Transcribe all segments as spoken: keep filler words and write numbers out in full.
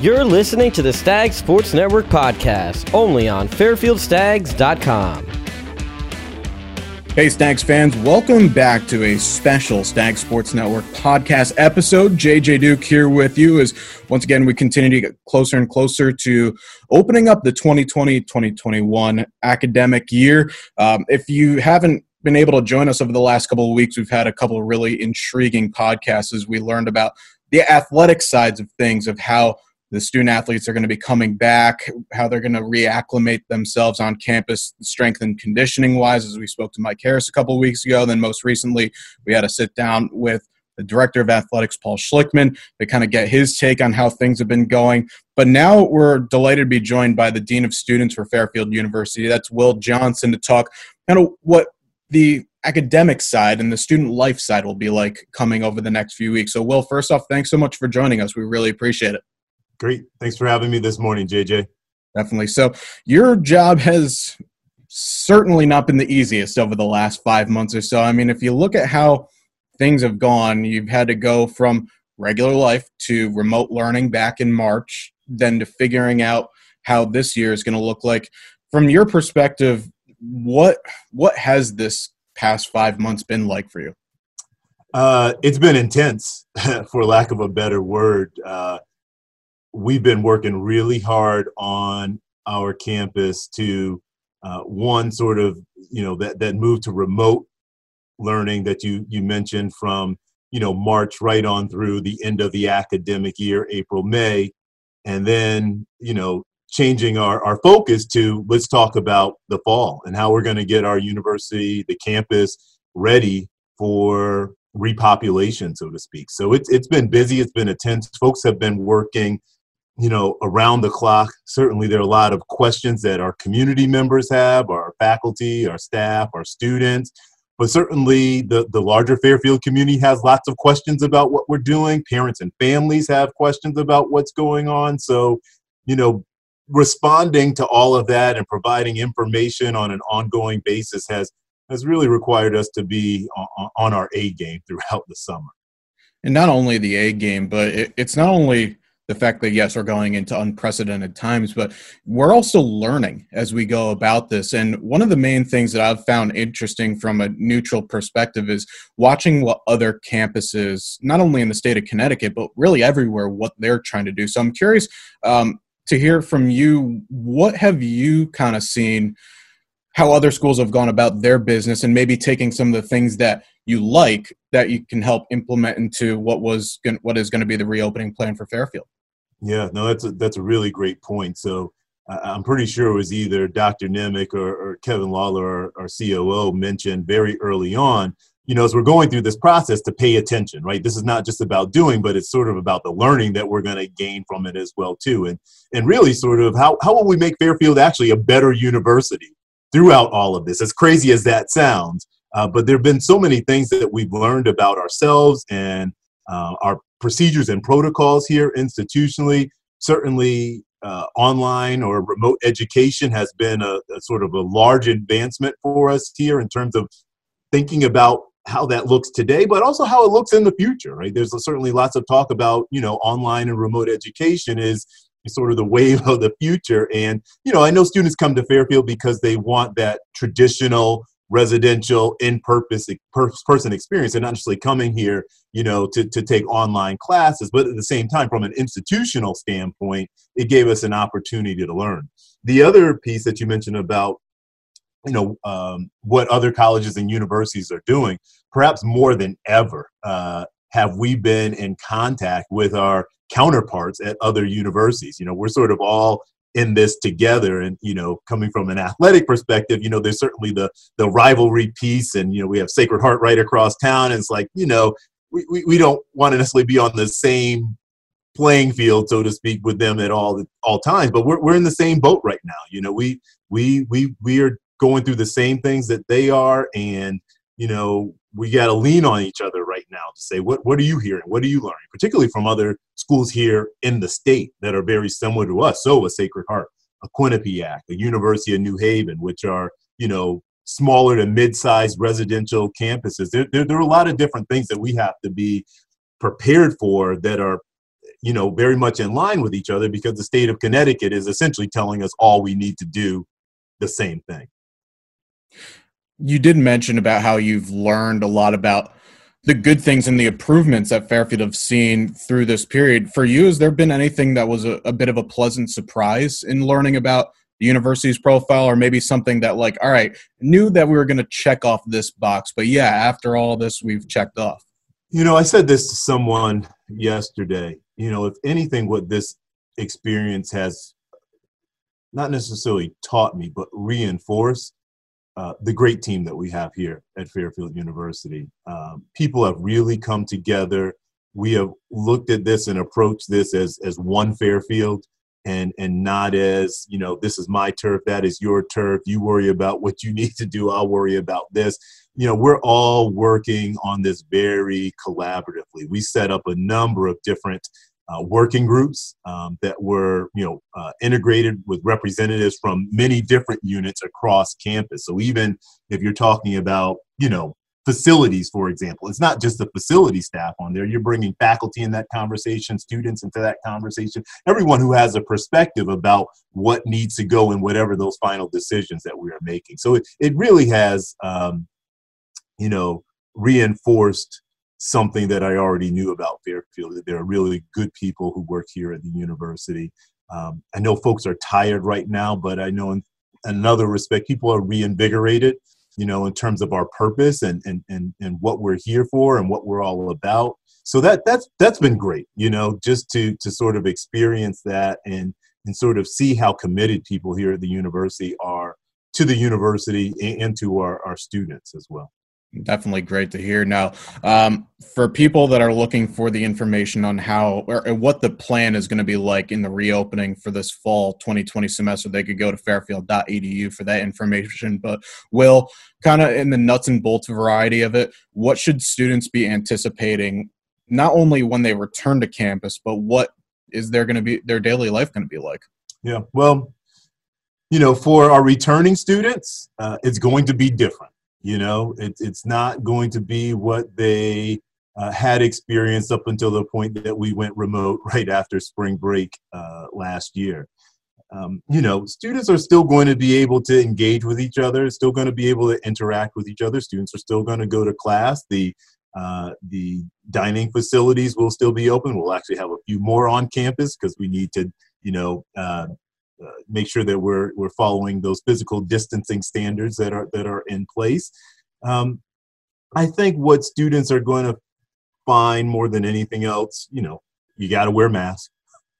You're listening to the Stag Sports Network podcast, only on fairfield stags dot com. Hey, Stags fans, welcome back to a special Stag Sports Network podcast episode. J J Duke here with you as, once again, we continue to get closer and closer to opening up the twenty twenty twenty twenty-one academic year. Um, if you haven't been able to join us over the last couple of weeks, we've had a couple of really intriguing podcasts as we learned about the athletic sides of things, of how the student athletes are going to be coming back, how they're going to reacclimate themselves on campus, strength and conditioning wise, as we spoke to Mike Harris a couple of weeks ago. Then most recently, we had a sit down with the director of athletics, Paul Schlickman, to kind of get his take on how things have been going. But now we're delighted to be joined by the dean of students for Fairfield University. That's Will Johnson, to talk kind of what the academic side and the student life side will be like coming over the next few weeks. So Will, first off, thanks so much for joining us. We really appreciate it. Great. Thanks for having me this morning, J J. Definitely. So your job has certainly not been the easiest over the last five months or so. I mean, if you look at how things have gone, you've had to go from regular life to remote learning back in March, then to figuring out how this year is going to look like. From your perspective, what what has this past five months been like for you? Uh, it's been intense, for lack of a better word. Uh, We've been working really hard on our campus to uh, one sort of, you know, that, that move to remote learning that you you mentioned from, you know, March right on through the end of the academic year, April, May, and then, you know, changing our, our focus to let's talk about the fall and how we're going to get our university, the campus, ready for repopulation, so to speak. So it's it's been busy. It's been intense. Folks have been working, you know, around the clock. Certainly there are a lot of questions that our community members have, our faculty, our staff, our students, but certainly the, the larger Fairfield community has lots of questions about what we're doing. Parents and families have questions about what's going on. So, you know, responding to all of that and providing information on an ongoing basis has has really required us to be on, on our A game throughout the summer. And not only the A game, but it, it's not only the fact that, yes, we're going into unprecedented times, but we're also learning as we go about this. And one of the main things that I've found interesting from a neutral perspective is watching what other campuses, not only in the state of Connecticut, but really everywhere, what they're trying to do. So I'm curious um, to hear from you, what have you kind of seen how other schools have gone about their business, and maybe taking some of the things that you like that you can help implement into what was going, what is going to be the reopening plan for Fairfield? Yeah, no, that's a, that's a really great point. So uh, I'm pretty sure it was either Doctor Nemec or, or Kevin Lawler, our C O O, mentioned very early on, you know, as we're going through this process, to pay attention, right? This is not just about doing, but it's sort of about the learning that we're going to gain from it as well, too. And, and really sort of how, how will we make Fairfield actually a better university throughout all of this, as crazy as that sounds. Uh, but there have been so many things that we've learned about ourselves and uh, our procedures and protocols here institutionally. Certainly uh, online or remote education has been a, a sort of a large advancement for us here in terms of thinking about how that looks today, but also how it looks in the future, right? There's certainly lots of talk about, you know, online and remote education is sort of the wave of the future. And, you know, I know students come to Fairfield because they want that traditional residential in-person person experience. They're not necessarily coming here, you know, to, to take online classes, but at the same time, from an institutional standpoint, it gave us an opportunity to learn. The other piece that you mentioned about, you know, um, what other colleges and universities are doing, perhaps more than ever, uh, have we been in contact with our counterparts at other universities? You know, we're sort of all in this together. And, you know, coming from an athletic perspective, you know, there's certainly the the rivalry piece. And, you know, we have Sacred Heart right across town. And it's like, you know, we, we, we don't want to necessarily be on the same playing field, so to speak, with them at all all times. But we're we're in the same boat right now. You know, we we we we are going through the same things that they are. And, you know, we got to lean on each other right now to say, what, what are you hearing? What are you learning? Particularly from other schools here in the state that are very similar to us. So a Sacred Heart, a Quinnipiac, the University of New Haven, which are, you know, smaller to mid-sized residential campuses. There, there, there are a lot of different things that we have to be prepared for that are you know, very much in line with each other, because the state of Connecticut is essentially telling us all we need to do the same thing. You did mention about how you've learned a lot about the good things and the improvements that Fairfield have seen through this period. For you, has there been anything that was a, a bit of a pleasant surprise in learning about the university's profile, or maybe something that, like, all right, knew that we were going to check off this box, but yeah, after all this, we've checked off? You know, I said this to someone yesterday. You know, if anything, what this experience has not necessarily taught me, but reinforced, Uh, the great team that we have here at Fairfield University. Um, people have really come together. We have looked at this and approached this as as one Fairfield, and and not as, you know, this is my turf, that is your turf, you worry about what you need to do, I'll worry about this. You know, we're all working on this very collaboratively. We set up a number of different Uh, working groups um, that were, you know, uh, integrated with representatives from many different units across campus. So even if you're talking about, you know, facilities, for example, it's not just the facility staff on there. You're bringing faculty in that conversation, students into that conversation, everyone who has a perspective about what needs to go in whatever those final decisions that we are making. So it, it really has, um, you know, reinforced something that I already knew about Fairfield, that there are really good people who work here at the university. Um, I know folks are tired right now, but I know in another respect, people are reinvigorated, you know, in terms of our purpose and, and, and, and what we're here for and what we're all about. So that, that's, that's been great, you know, just to, to sort of experience that and, and sort of see how committed people here at the university are to the university and to our, our students as well. Definitely great to hear. Now, um, for people that are looking for the information on how or what the plan is going to be like in the reopening for this fall twenty twenty semester, they could go to fairfield dot e d u for that information. But Will, kind of in the nuts and bolts variety of it, what should students be anticipating, not only when they return to campus, but what is their going to be their daily life going to be like? Yeah, well, you know, for our returning students, uh, it's going to be different. You know, it, it's not going to be what they uh, had experienced up until the point that we went remote right after spring break uh, last year. Um, you know, students are still going to be able to engage with each other, still going to be able to interact with each other. Students are still going to go to class. The uh, the dining facilities will still be open. We'll actually have a few more on campus because we need to, you know, uh, Uh, make sure that we're we're following those physical distancing standards that are that are in place. Um, I think what students are going to find more than anything else, you know, you got to wear masks.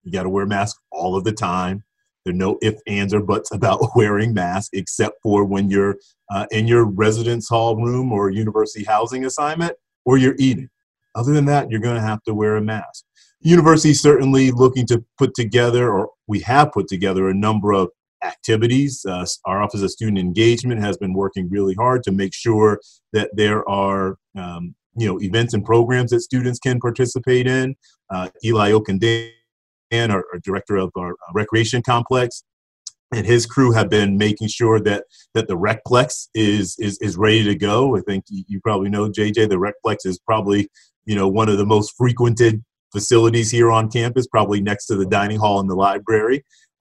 You got to wear masks all of the time. There are no ifs, ands, or buts about wearing masks, except for when you're uh, in your residence hall room or university housing assignment, or you're eating. Other than that, you're going to have to wear a mask. University is certainly looking to put together, or we have put together, a number of activities. Uh, our Office of Student Engagement has been working really hard to make sure that there are um, you know, events and programs that students can participate in. Uh, Eli Okandan, our, our director of our recreation complex, and his crew have been making sure that that the Recplex is is is ready to go. I think you probably know, J J, the Recplex is probably, you know, one of the most frequented facilities here on campus, probably next to the dining hall and the library.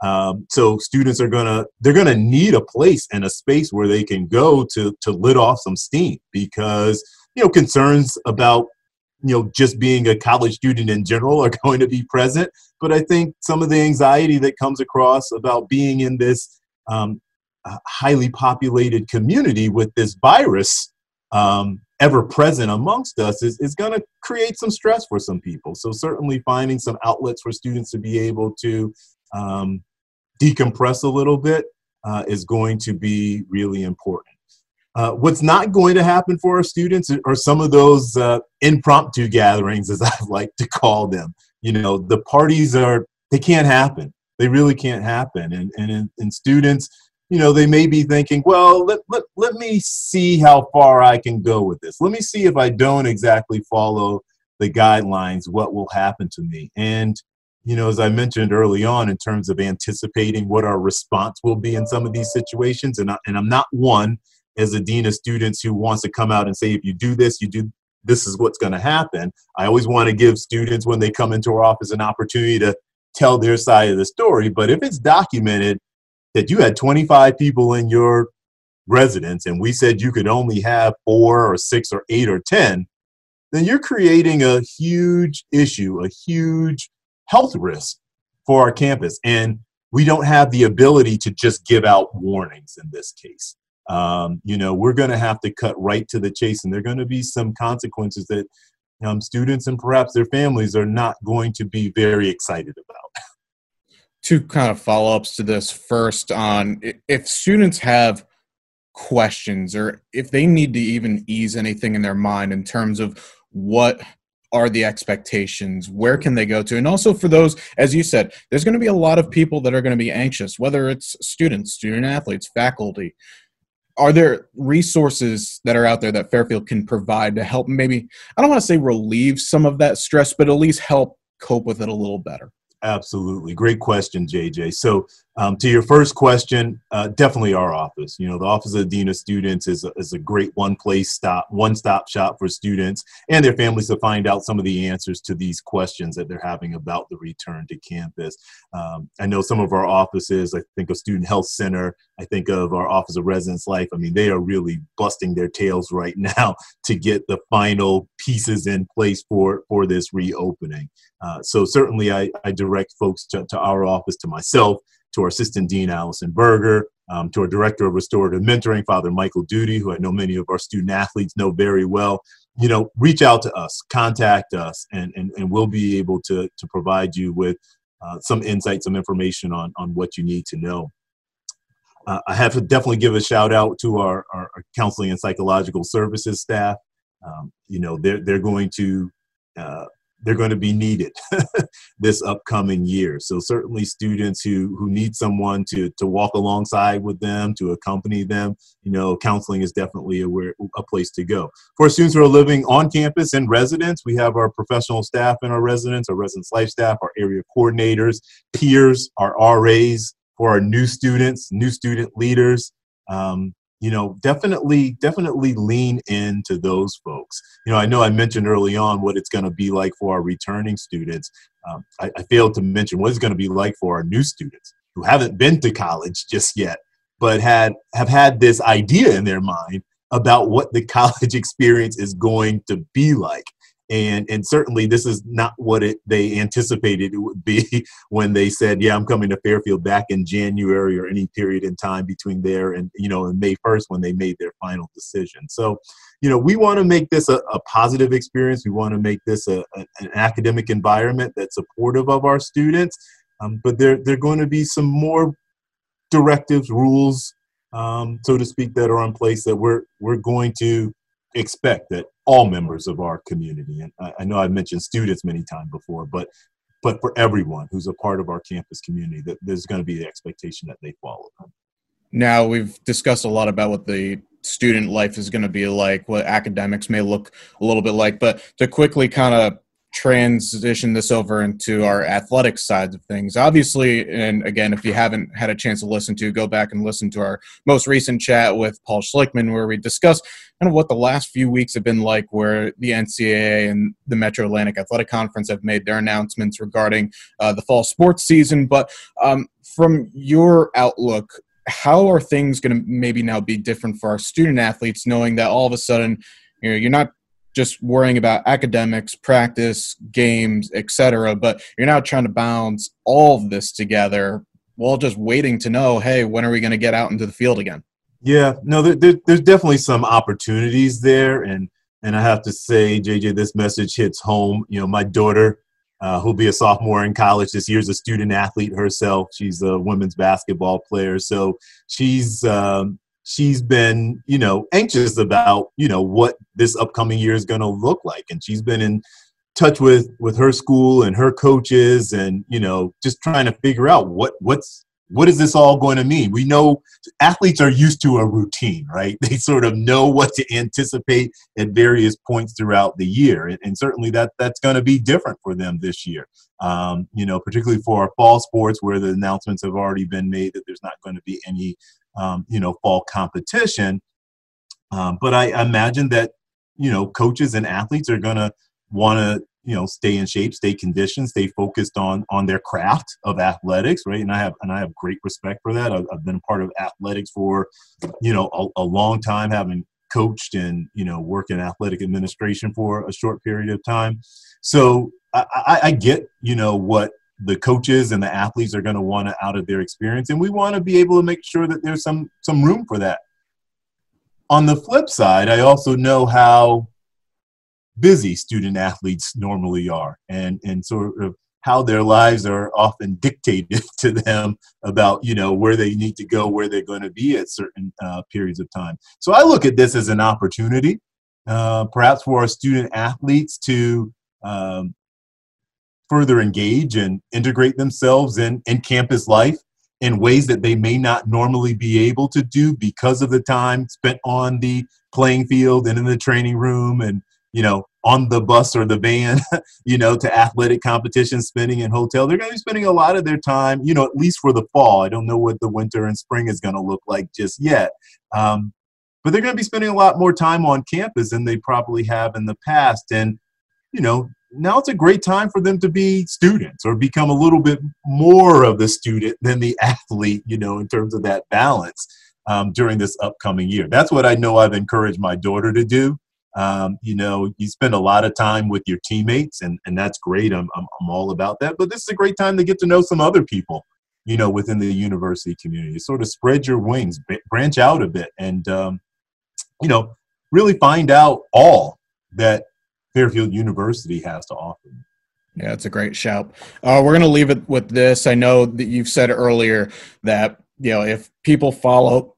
Um, so students are gonna they're gonna need a place and a space where they can go to to let off some steam, because, you know, concerns about, you know, just being a college student in general are going to be present. But I think some of the anxiety that comes across about being in this um, highly populated community with this virus um, ever present amongst us is, is going to create some stress for some people. So certainly finding some outlets for students to be able to um, decompress a little bit uh, is going to be really important. Uh, what's not going to happen for our students are some of those uh, impromptu gatherings, as I like to call them. You know, the parties are, they can't happen. They really can't happen. And and, and students, you know, they may be thinking, well, let, let, let me see how far I can go with this. Let me see if I don't exactly follow the guidelines, what will happen to me. And, you know, as I mentioned early on, in terms of anticipating what our response will be in some of these situations, and I, and I'm not one, as a dean of students, who wants to come out and say, if you do this, you do this is what's going to happen. I always want to give students when they come into our office an opportunity to tell their side of the story. But if it's documented that you had twenty-five people in your residence and we said you could only have four or six or eight or ten, then you're creating a huge issue, a huge health risk for our campus. And we don't have the ability to just give out warnings in this case. Um, you know, we're going to have to cut right to the chase, and there are going to be some consequences that um, students and perhaps their families are not going to be very excited about. Two kind of follow-ups to this. First, on if students have questions or if they need to even ease anything in their mind in terms of what are the expectations, where can they go to? And also for those, as you said, there's going to be a lot of people that are going to be anxious, whether it's students, student athletes, faculty. Are there resources that are out there that Fairfield can provide to help maybe, I don't want to say relieve some of that stress, but at least help cope with it a little better? Absolutely. Great question, J J. So um, to your first question, uh, definitely our office. You know, the Office of the Dean of Students is a, is a great one-place stop, one-stop shop for students and their families to find out some of the answers to these questions that they're having about the return to campus. Um, I know some of our offices, I think of Student Health Center, I think of our Office of Residence Life. I mean, they are really busting their tails right now to get the final pieces in place for, for this reopening. Uh, so certainly I, I direct folks to, to our office, to myself, to our Assistant Dean, Allison Berger, um, to our Director of Restorative Mentoring, Father Michael Duty, who I know many of our student athletes know very well. You know, reach out to us, contact us, and, and, and we'll be able to, to provide you with uh, some insight, some information on, on what you need to know. Uh, I have to definitely give a shout out to our, our, our counseling and psychological services staff. Um, you know, they're, they're going to, uh, they're going to be needed this upcoming year. So certainly students who, who need someone to, to walk alongside with them, to accompany them, you know, counseling is definitely a, a place to go. For students who are living on campus and residents, we have our professional staff in our residence, our residence life staff, our area coordinators, peers, our R As for our new students, new student leaders. Um, You know, definitely, definitely lean into those folks. You know, I know I mentioned early on what it's going to be like for our returning students. Um, I, I failed to mention what it's going to be like for our new students who haven't been to college just yet, but had have had this idea in their mind about what the college experience is going to be like. And and certainly this is not what it, they anticipated it would be when they said, yeah, I'm coming to Fairfield back in January or any period in time between there and, you know, and May first when they made their final decision. So, you know, we want to make this a, a positive experience. We want to make this a, a, an academic environment that's supportive of our students. Um, but there, there are going to be some more directives, rules, um, so to speak, that are in place that we're we're going to expect that all members of our community, and I, I know I've mentioned students many times before, but but for everyone who's a part of our campus community, that there's going to be the expectation that they follow. Now, we've discussed a lot about what the student life is going to be like, what academics may look a little bit like, but to quickly kind of transition this over into our athletic sides of things. Obviously, and again, if you haven't had a chance to listen to, go back and listen to our most recent chat with Paul Schlickman, where we discussed kind of what the last few weeks have been like, where the N C double A and the Metro Atlantic Athletic Conference have made their announcements regarding uh, the fall sports season. But um, from your outlook, how are things going to maybe now be different for our student athletes, knowing that all of a sudden, you know, you're not just worrying about academics, practice, games, et cetera, but you're now trying to balance all of this together while just waiting to know, hey, when are we going to get out into the field again? Yeah, no, there, there, there's definitely some opportunities there. And and I have to say, J J, this message hits home. You know, my daughter, uh, who'll be a sophomore in college this year, is a student athlete herself. She's a women's basketball player. So she's um, – she's been, you know, anxious about, you know, what this upcoming year is going to look like. And she's been in touch with, with her school and her coaches and, you know, just trying to figure out what, what's, what is this all going to mean? We know athletes are used to a routine, right? They sort of know what to anticipate at various points throughout the year. And, and certainly that that's going to be different for them this year, um, you know, particularly for our fall sports where the announcements have already been made that there's not going to be any, um, you know, fall competition. Um, but I, I imagine that you know, coaches and athletes are going to want to, you know, stay in shape, stay conditioned, stay focused on on their craft of athletics, right? And I have and I have great respect for that. I've, I've been part of athletics for, you know, a, a long time, having coached and, you know, worked in athletic administration for a short period of time. So I, I, I get, you know, what the coaches and the athletes are going to want out of their experience, and we want to be able to make sure that there's some some room for that. On the flip side, I also know how busy student athletes normally are, and, and sort of how their lives are often dictated to them about, you know, where they need to go, where they're going to be at certain uh, periods of time. So I look at this as an opportunity, uh, perhaps for our student athletes to um, further engage and integrate themselves in, in campus life in ways that they may not normally be able to do because of the time spent on the playing field and in the training room and, you know, on the bus or the van, you know, to athletic competition, spending in hotel. They're going to be spending a lot of their time, you know, at least for the fall. I don't know what the winter and spring is going to look like just yet. Um, but they're going to be spending a lot more time on campus than they probably have in the past. And, you know, now it's a great time for them to be students or become a little bit more of the student than the athlete, you know, in terms of that balance um, during this upcoming year. That's what I know I've encouraged my daughter to do. Um, you know, you spend a lot of time with your teammates, and, and that's great. I'm, I'm I'm all about that. But this is a great time to get to know some other people, you know, within the university community. Sort of spread your wings, b- branch out a bit, and, um, you know, really find out all that Fairfield University has to offer. Yeah, it's a great shout. Uh, we're going to leave it with this. I know that you've said earlier that, you know, if people follow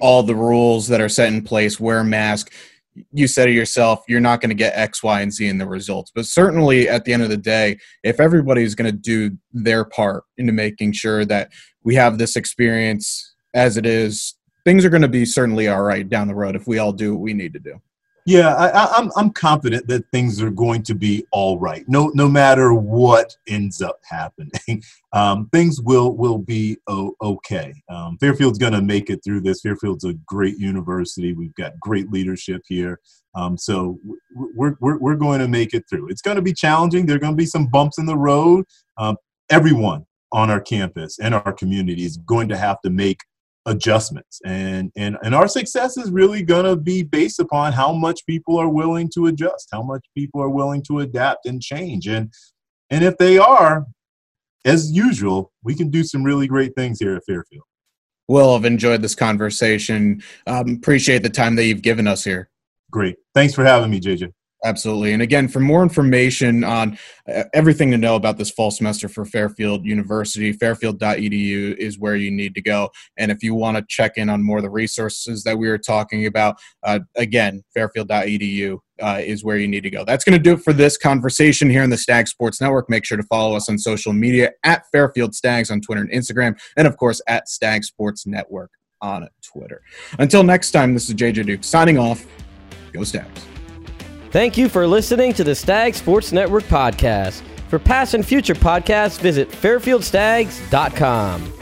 all the rules that are set in place, wear a mask, you said to yourself, you're not going to get X, Y, and Z in the results. But certainly at the end of the day, if everybody's going to do their part into making sure that we have this experience as it is, things are going to be certainly all right down the road if we all do what we need to do. Yeah, I, I'm I'm confident that things are going to be all right. No, no matter what ends up happening, um, things will will be o- okay. Um, Fairfield's going to make it through this. Fairfield's a great university. We've got great leadership here, um, so we're we're we're going to make it through. It's going to be challenging. There are going to be some bumps in the road. Um, everyone on our campus and our community is going to have to make adjustments, and and and our success is really going to be based upon how much people are willing to adjust, how much people are willing to adapt and change, and and if they are, as usual, we can do some really great things here at Fairfield. Will, I've enjoyed this conversation. Um, appreciate the time that you've given us here. Great, thanks for having me, J J. Absolutely. And again, for more information on everything to know about this fall semester for Fairfield University, fairfield dot e d u is where you need to go. And if you want to check in on more of the resources that we were talking about, uh, again, fairfield dot e d u uh, is where you need to go. That's going to do it for this conversation here on the Stag Sports Network. Make sure to follow us on social media at Fairfield Stags on Twitter and Instagram, and of course at Stag Sports Network on Twitter. Until next time, this is J J Duke signing off. Go Stags. Thank you for listening to the Stag Sports Network podcast. For past and future podcasts, visit fairfield stags dot com.